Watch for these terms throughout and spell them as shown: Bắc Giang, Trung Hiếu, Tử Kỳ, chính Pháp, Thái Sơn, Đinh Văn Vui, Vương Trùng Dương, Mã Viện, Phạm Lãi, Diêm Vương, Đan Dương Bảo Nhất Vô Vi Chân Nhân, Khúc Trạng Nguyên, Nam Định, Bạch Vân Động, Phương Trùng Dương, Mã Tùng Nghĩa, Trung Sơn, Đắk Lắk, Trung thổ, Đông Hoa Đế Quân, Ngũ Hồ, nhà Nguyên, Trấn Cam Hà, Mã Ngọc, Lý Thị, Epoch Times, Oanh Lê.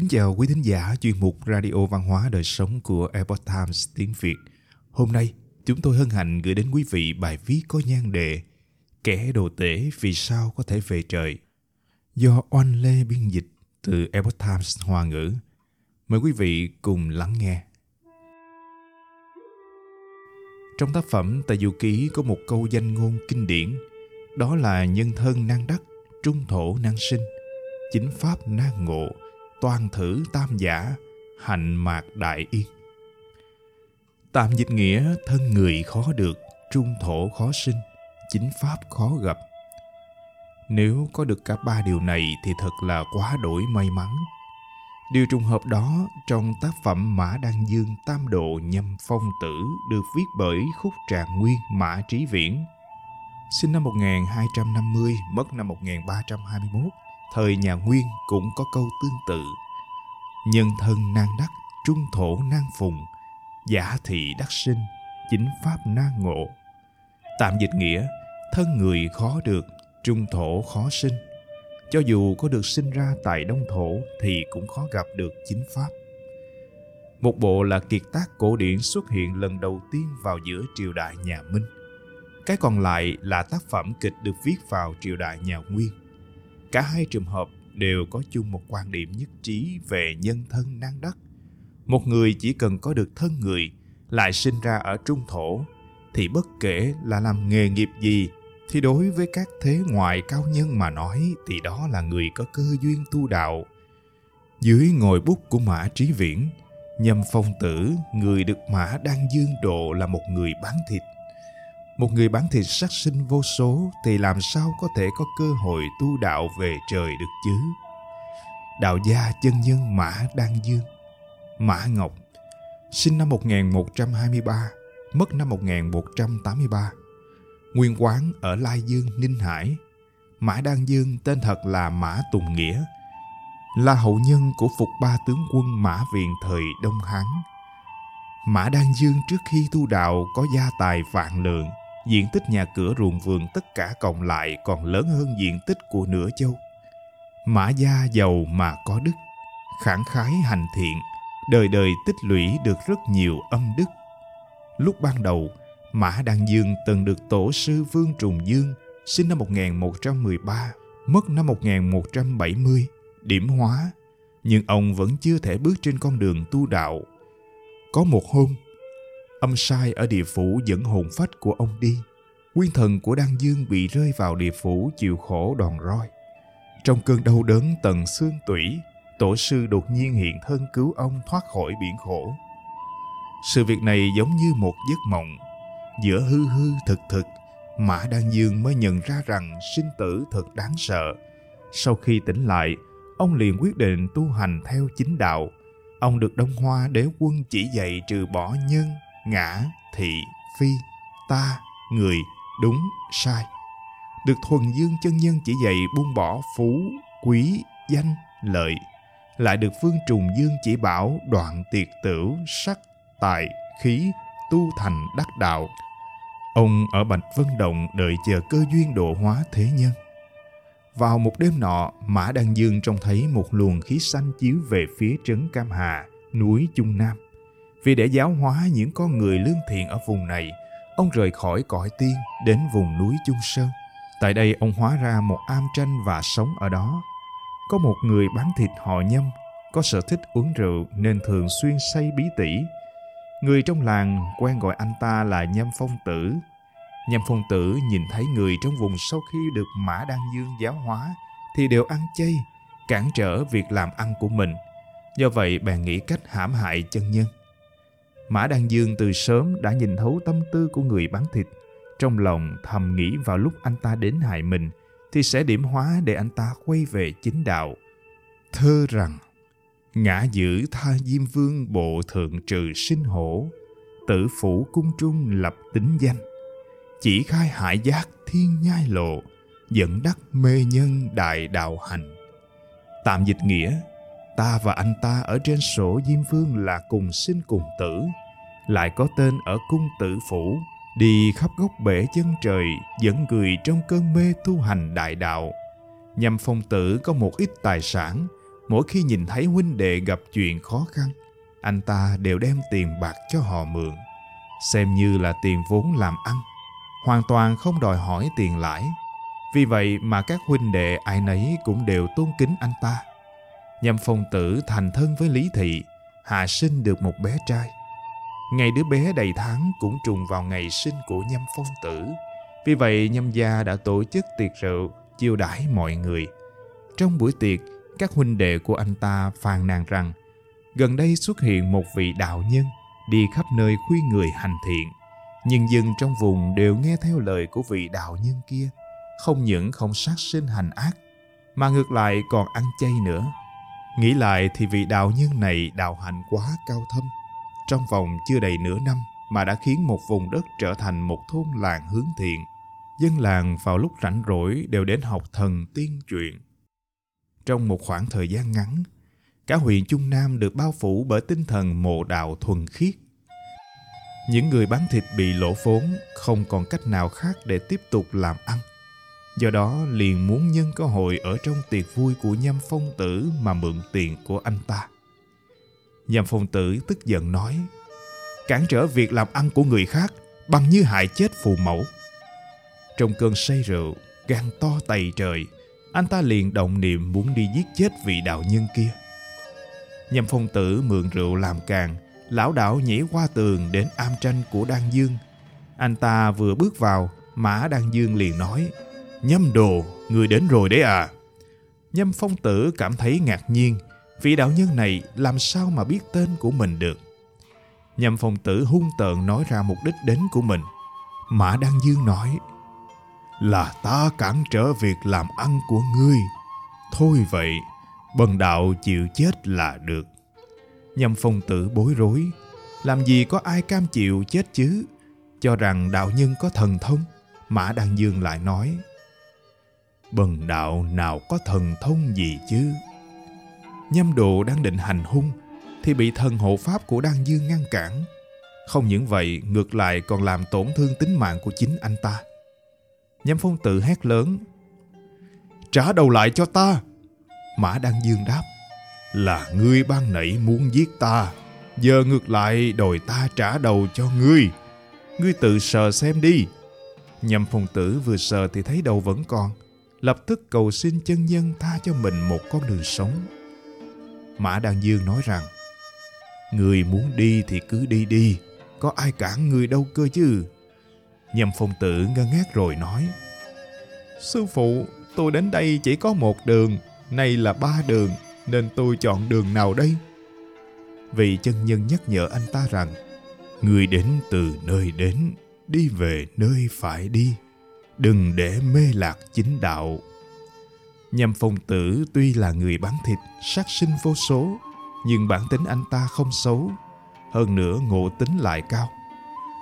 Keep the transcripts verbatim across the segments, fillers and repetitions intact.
Kính chào quý thính giả chuyên mục Radio Văn hóa Đời Sống của Epoch Times tiếng Việt. Hôm nay, chúng tôi hân hạnh gửi đến quý vị bài viết có nhan đề Kẻ đồ tể vì sao có thể về trời, do Oanh Lê biên dịch từ Epoch Times Hoa ngữ. Mời quý vị cùng lắng nghe. Trong tác phẩm Tây Du Ký có một câu danh ngôn kinh điển, đó là nhân thân năng đắc, trung thổ năng sinh, chính pháp năng ngộ, toàn thử tam giả, hạnh mạc đại yên. Tạm dịch nghĩa: thân người khó được, trung thổ khó sinh, chính pháp khó gặp. Nếu có được cả ba điều này thì thật là quá đỗi may mắn. Điều trùng hợp đó trong tác phẩm Mã Đan Dương Tam Độ Nhâm Phong Tử được viết bởi Khúc Trạng Nguyên Mã Trí Viễn, sinh năm một nghìn hai trăm năm mươi, mất năm một nghìn ba trăm hai mươi mốt. Thời nhà Nguyên cũng có câu tương tự: nhân thân nan đắc, trung thổ nan phùng, giả thị đắc sinh, chính pháp nan ngộ. Tạm dịch nghĩa: thân người khó được, trung thổ khó sinh. Cho dù có được sinh ra tại Đông Thổ thì cũng khó gặp được chính pháp. Một bộ là kiệt tác cổ điển xuất hiện lần đầu tiên vào giữa triều đại nhà Minh. Cái còn lại là tác phẩm kịch được viết vào triều đại nhà Nguyên. Cả hai trường hợp đều có chung một quan điểm nhất trí về nhân thân nan đắc. Một người chỉ cần có được thân người, lại sinh ra ở trung thổ, thì bất kể là làm nghề nghiệp gì, thì đối với các thế ngoại cao nhân mà nói thì đó là người có cơ duyên tu đạo. Dưới ngòi bút của Mã Trí Viễn, Nhâm Phong Tử, người được Mã Đan Dương độ, là một người bán thịt. Một người bán thịt sát sinh vô số thì làm sao có thể có cơ hội tu đạo về trời được chứ? Đạo gia chân nhân Mã Đan Dương, Mã Ngọc, sinh năm một nghìn một trăm hai mươi ba, mất năm một nghìn một trăm tám mươi ba. Nguyên quán ở Lai Dương, Ninh Hải. Mã Đan Dương tên thật là Mã Tùng Nghĩa, là hậu nhân của Phục Ba tướng quân Mã Viện thời Đông Hán. Mã Đan Dương trước khi tu đạo có gia tài vạn lượng, diện tích nhà cửa ruộng vườn tất cả cộng lại còn lớn hơn diện tích của nửa châu. Mã gia giàu mà có đức, khẳng khái hành thiện, đời đời tích lũy được rất nhiều âm đức. Lúc ban đầu, Mã Đan Dương từng được tổ sư Vương Trùng Dương, sinh năm một nghìn một trăm mười ba, mất năm một nghìn một trăm bảy mươi, điểm hóa, nhưng ông vẫn chưa thể bước trên con đường tu đạo. Có một hôm, âm sai ở địa phủ dẫn hồn phách của ông đi. Nguyên thần của Đan Dương bị rơi vào địa phủ chịu khổ đòn roi. Trong cơn đau đớn tận xương tủy, tổ sư đột nhiên hiện thân cứu ông thoát khỏi biển khổ. Sự việc này giống như một giấc mộng. Giữa hư hư thực thực, Mã Đan Dương mới nhận ra rằng sinh tử thật đáng sợ. Sau khi tỉnh lại, ông liền quyết định tu hành theo chính đạo. Ông được Đông Hoa Đế Quân chỉ dạy trừ bỏ nhân, ngã, thị, phi, ta, người, đúng, sai. Được Thuần Dương Chân Nhân chỉ dạy buông bỏ phú, quý, danh, lợi. Lại được Phương Trùng Dương chỉ bảo đoạn tiệt tửu, sắc, tài, khí, tu thành đắc đạo. Ông ở Bạch Vân Động đợi chờ cơ duyên độ hóa thế nhân. Vào một đêm nọ, Mã Đan Dương trông thấy một luồng khí xanh chiếu về phía trấn Cam Hà, núi Trung Nam. Vì để giáo hóa những con người lương thiện ở vùng này, ông rời khỏi cõi tiên đến vùng núi Trung Sơn. Tại đây ông hóa ra một am tranh và sống ở đó. Có một người bán thịt họ Nhâm, có sở thích uống rượu nên thường xuyên say bí tỉ. Người trong làng quen gọi anh ta là Nhâm Phong Tử. Nhâm Phong Tử nhìn thấy người trong vùng sau khi được Mã Đan Dương giáo hóa thì đều ăn chay, cản trở việc làm ăn của mình. Do vậy bèn nghĩ cách hãm hại chân nhân. Mã Đan Dương từ sớm đã nhìn thấu tâm tư của người bán thịt. Trong lòng thầm nghĩ vào lúc anh ta đến hại mình thì sẽ điểm hóa để anh ta quay về chính đạo. Thơ rằng: ngã giữ tha Diêm Vương bộ thượng trừ sinh hổ, tử phủ cung trung lập tính danh. Chỉ khai hải giác thiên nhai lộ, dẫn đắc mê nhân đại đạo hành. Tạm dịch nghĩa: ta và anh ta ở trên sổ Diêm Vương là cùng sinh cùng tử, lại có tên ở cung tử phủ, đi khắp góc bể chân trời, dẫn người trong cơn mê tu hành đại đạo. Nhâm Phong Tử có một ít tài sản, mỗi khi nhìn thấy huynh đệ gặp chuyện khó khăn, anh ta đều đem tiền bạc cho họ mượn, xem như là tiền vốn làm ăn, hoàn toàn không đòi hỏi tiền lãi. Vì vậy mà các huynh đệ ai nấy cũng đều tôn kính anh ta. Nhâm Phong Tử thành thân với Lý Thị, hạ sinh được một bé trai. Ngày đứa bé đầy tháng cũng trùng vào ngày sinh của Nhâm Phong Tử. Vì vậy Nhâm gia đã tổ chức tiệc rượu chiêu đãi mọi người. Trong buổi tiệc, các huynh đệ của anh ta phàn nàn rằng gần đây xuất hiện một vị đạo nhân đi khắp nơi khuyên người hành thiện, nhưng dân trong vùng đều nghe theo lời của vị đạo nhân kia, không những không sát sinh hành ác, mà ngược lại còn ăn chay nữa. Nghĩ lại thì vị đạo nhân này đạo hạnh quá cao thâm, trong vòng chưa đầy nửa năm mà đã khiến một vùng đất trở thành một thôn làng hướng thiện. Dân làng vào lúc rảnh rỗi đều đến học thần tiên truyện. Trong một khoảng thời gian ngắn, cả huyện Trung Nam được bao phủ bởi tinh thần mộ đạo thuần khiết. Những người bán thịt bị lỗ vốn không còn cách nào khác để tiếp tục làm ăn. Do đó liền muốn nhân cơ hội ở trong tiệc vui của Nhâm Phong Tử mà mượn tiền của anh ta. Nhâm Phong Tử tức giận nói: "Cản trở việc làm ăn của người khác bằng như hại chết phụ mẫu." Trong cơn say rượu, gan to tày trời, anh ta liền động niệm muốn đi giết chết vị đạo nhân kia. Nhâm Phong Tử mượn rượu làm càn, lão đảo nhảy qua tường đến am tranh của Đan Dương. Anh ta vừa bước vào, Mã Đan Dương liền nói: "Nhâm đồ, người đến rồi đấy à?" Nhâm Phong Tử cảm thấy ngạc nhiên, vị đạo nhân này làm sao mà biết tên của mình được. Nhâm Phong Tử hung tợn nói ra mục đích đến của mình. Mã Đan Dương nói: "Là ta cản trở việc làm ăn của ngươi. Thôi vậy, bần đạo chịu chết là được." Nhâm Phong Tử bối rối: "Làm gì có ai cam chịu chết chứ? Cho rằng đạo nhân có thần thông." Mã Đan Dương lại nói: "Bần đạo nào có thần thông gì chứ?" Nhâm Độ đang định hành hung thì bị thần hộ pháp của Đan Dương ngăn cản. Không những vậy, ngược lại còn làm tổn thương tính mạng của chính anh ta. Nhâm Phong Tử hét lớn: "Trả đầu lại cho ta!" Mã Đan Dương đáp: "Là ngươi ban nãy muốn giết ta, giờ ngược lại đòi ta trả đầu cho ngươi. Ngươi tự sờ xem đi." Nhâm Phong Tử vừa sờ thì thấy đầu vẫn còn, lập tức cầu xin chân nhân tha cho mình một con đường sống. Mã Đan Dương nói rằng: "Ngươi muốn đi thì cứ đi đi, có ai cản ngươi đâu cơ chứ." Nhâm Phong Tử ngơ ngác rồi nói: "Sư phụ, tôi đến đây chỉ có một đường, nay là ba đường, nên tôi chọn đường nào đây?" Vị chân nhân nhắc nhở anh ta rằng: "Ngươi đến từ nơi đến, đi về nơi phải đi, đừng để mê lạc chính đạo." Nhâm Phong Tử tuy là người bán thịt, sát sinh vô số, nhưng bản tính anh ta không xấu, hơn nữa ngộ tính lại cao.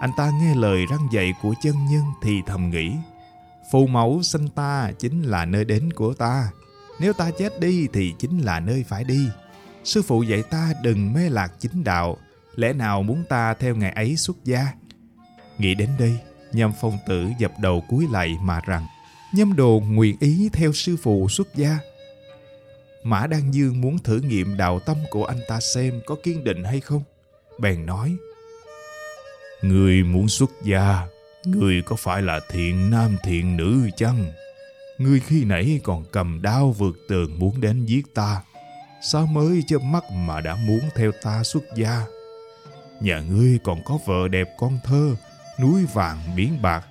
Anh ta nghe lời răn dạy của chân nhân thì thầm nghĩ: "Phụ mẫu sinh ta chính là nơi đến của ta, nếu ta chết đi thì chính là nơi phải đi. Sư phụ dạy ta đừng mê lạc chính đạo, lẽ nào muốn ta theo ngày ấy xuất gia?" Nghĩ đến đây, Nhâm Phong Tử dập đầu cúi lạy mà rằng: "Nhâm đồ nguyện ý theo sư phụ xuất gia." Mã Đan Dương muốn thử nghiệm đạo tâm của anh ta xem có kiên định hay không, bèn nói: "Người muốn xuất gia, người có phải là thiện nam thiện nữ chăng? Người khi nãy còn cầm đao vượt tường muốn đến giết ta, sao mới chớp mắt mà đã muốn theo ta xuất gia? Nhà ngươi còn có vợ đẹp con thơ, núi vàng biển bạc,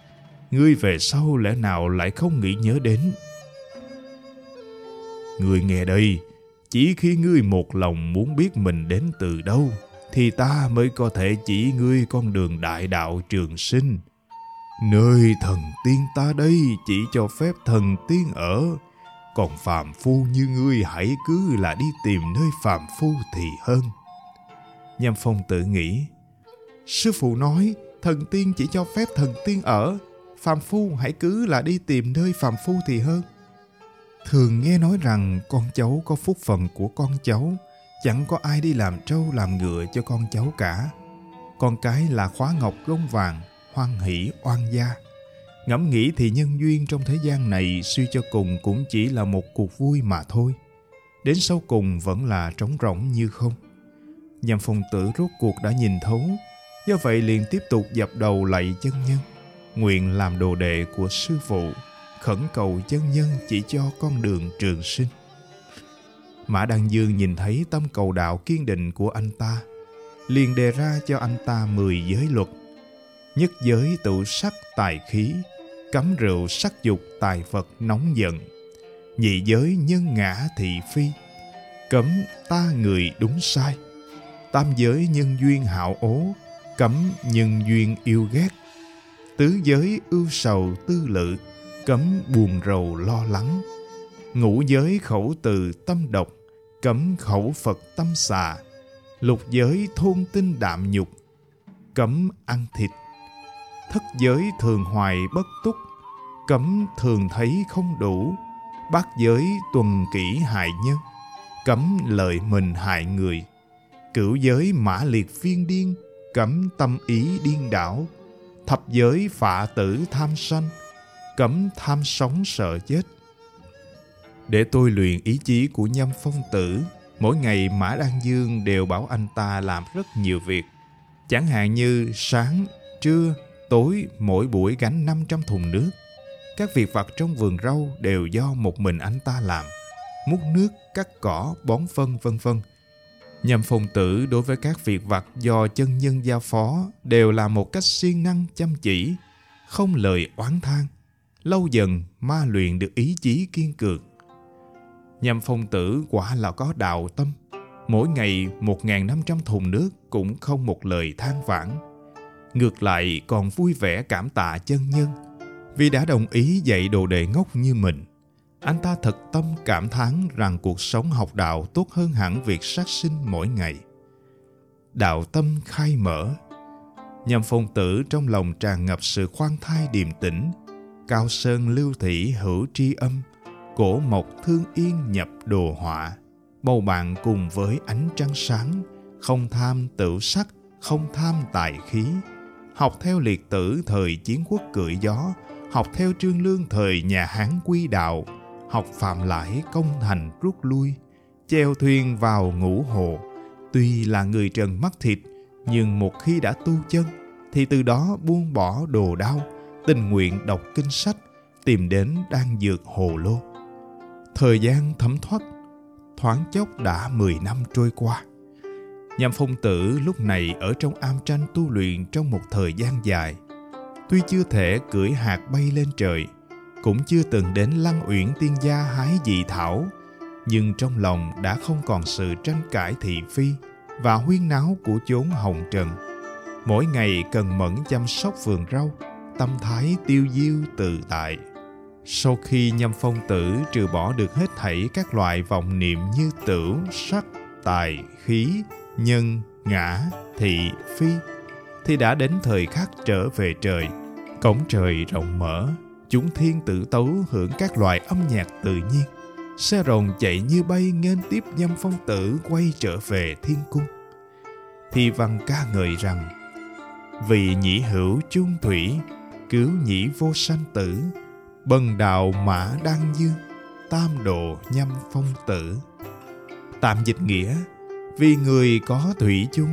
ngươi về sau lẽ nào lại không nghĩ nhớ đến? Ngươi nghe đây, chỉ khi ngươi một lòng muốn biết mình đến từ đâu, thì ta mới có thể chỉ ngươi con đường đại đạo trường sinh. Nơi thần tiên ta đây chỉ cho phép thần tiên ở, còn phàm phu như ngươi hãy cứ là đi tìm nơi phàm phu thì hơn." Nhâm Phong Tử nghĩ: "Sư phụ nói thần tiên chỉ cho phép thần tiên ở, phàm phu hãy cứ là đi tìm nơi phàm phu thì hơn. Thường nghe nói rằng con cháu có phúc phần của con cháu, chẳng có ai đi làm trâu làm ngựa cho con cháu cả. Con cái là khóa ngọc gông vàng, hoan hỷ oan gia. Ngẫm nghĩ thì nhân duyên trong thế gian này suy cho cùng cũng chỉ là một cuộc vui mà thôi. đến sau cùng vẫn là trống rỗng như không. Nhâm Phong Tử rốt cuộc đã nhìn thấu, do vậy liền tiếp tục dập đầu lạy chân nhân, nguyện làm đồ đệ của sư phụ, khẩn cầu chân nhân chỉ cho con đường trường sinh. Mã Đan Dương nhìn thấy tâm cầu đạo kiên định của anh ta, liền đề ra cho anh ta mười giới luật. Nhất giới tự sắc tài khí, cấm rượu sắc dục tài vật nóng giận. Nhị giới nhân ngã thị phi, cấm ta người đúng sai. Tam giới nhân duyên hạo ố, cấm nhân duyên yêu ghét. Tứ giới ưu sầu tư lự, cấm buồn rầu lo lắng. Ngũ giới khẩu từ tâm độc, cấm khẩu Phật tâm xà. Lục giới thôn tinh đạm nhục, cấm ăn thịt. Thất giới thường hoài bất túc, cấm thường thấy không đủ. Bát giới tuần kỷ hại nhân, cấm lợi mình hại người. Cửu giới mã liệt viên điên, cấm tâm ý điên đảo. Thập giới phạ tử tham sanh, cấm tham sống sợ chết. Để tôi luyện ý chí của Nhâm Phong Tử, mỗi ngày Mã Đan Dương đều bảo anh ta làm rất nhiều việc. Chẳng hạn như sáng, trưa, tối mỗi buổi gánh năm trăm thùng nước. Các việc vặt trong vườn rau đều do một mình anh ta làm, múc nước, cắt cỏ, bón phân, vân vân. Nhâm Phong Tử đối với các việc vặt do chân nhân giao phó đều là một cách siêng năng chăm chỉ, không lời oán than. Lâu dần ma luyện được ý chí kiên cường. Nhâm Phong Tử quả là có đạo tâm, mỗi ngày một nghìn năm trăm thùng nước cũng không một lời than vãn. Ngược lại còn vui vẻ cảm tạ chân nhân, vì đã đồng ý dạy đồ đệ ngốc như mình. Anh ta thật tâm cảm thán rằng cuộc sống học đạo tốt hơn hẳn việc sát sinh mỗi ngày. Đạo tâm khai mở, Nhâm Phong Tử trong lòng tràn ngập sự khoan thai điềm tĩnh. Cao sơn lưu thị hữu tri âm, cổ mộc thương yên nhập đồ họa. Bầu bạn cùng với ánh trăng sáng, không tham tửu sắc, không tham tài khí. Học theo Liệt Tử thời Chiến Quốc cưỡi gió, học theo Trương Lương thời nhà Hán quy đạo. Học Phạm Lãi công thành rút lui, chèo thuyền vào Ngũ Hồ. Tuy là người trần mắt thịt, nhưng một khi đã tu chân thì từ đó buông bỏ đồ đao, tình nguyện đọc kinh sách, tìm đến đan dược hồ lô. Thời gian thấm thoắt, thoáng chốc đã mười năm trôi qua. Nhâm Phong Tử lúc này ở trong am tranh tu luyện trong một thời gian dài. Tuy chưa thể cưỡi hạt bay lên trời, cũng chưa từng đến Lăng Uyển Tiên Gia hái dị thảo, nhưng trong lòng đã không còn sự tranh cãi thị phi và huyên náo của chốn hồng trần. Mỗi ngày cần mẫn chăm sóc vườn rau, tâm thái tiêu diêu tự tại. Sau khi Nhâm Phong Tử trừ bỏ được hết thảy các loại vọng niệm như tửu, sắc, tài, khí, nhân, ngã, thị, phi, thì đã đến thời khắc trở về trời. Cổng trời rộng mở, chúng thiên tự tấu hưởng các loại âm nhạc tự nhiên. Xe rồng chạy như bay nghênh tiếp Nhâm Phong Tử quay trở về thiên cung. Thi văn ca ngợi rằng: vì nhĩ hữu chung thủy, cứu nhĩ vô sanh tử, bần đạo Mã Đan Dương tam độ Nhâm Phong Tử. Tạm dịch nghĩa: vì người có thủy chung,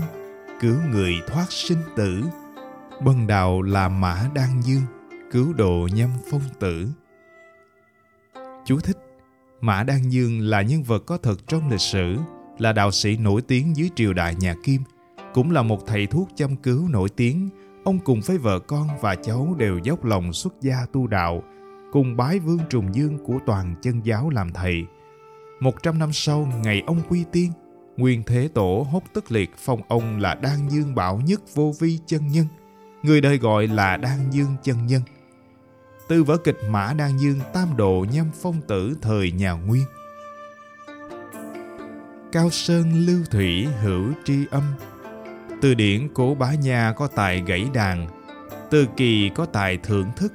cứu người thoát sinh tử, bần đạo là Mã Đan Dương cứu độ Nhâm Phong Tử. Chú thích: Mã Đan Dương là nhân vật có thật trong lịch sử, là đạo sĩ nổi tiếng dưới triều đại nhà Kim, cũng là một thầy thuốc châm cứu nổi tiếng. Ông cùng với vợ con và cháu đều dốc lòng xuất gia tu đạo, cùng bái Vương Trùng Dương của Toàn Chân Giáo làm thầy. Một trăm năm sau, ngày ông quy tiên, Nguyên Thế Tổ Hốt tức liệt phong ông là Đan Dương Bảo Nhất Vô Vi Chân Nhân, người đời gọi là Đan Dương Chân Nhân. Từ vở kịch Mã Đan Dương tam độ Nhâm Phong Tử thời nhà Nguyên. Cao sơn lưu thủy hữu tri âm, từ điển của Bá Nha có tài gãy đàn, Tử Kỳ có tài thưởng thức.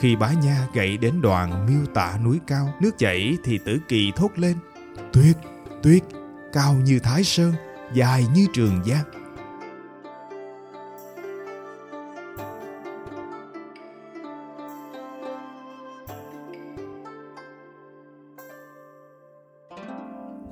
Khi Bá Nha gãy đến đoạn miêu tả núi cao nước chảy thì Tử Kỳ thốt lên: tuyết, tuyết, cao như Thái Sơn, dài như Trường Giang.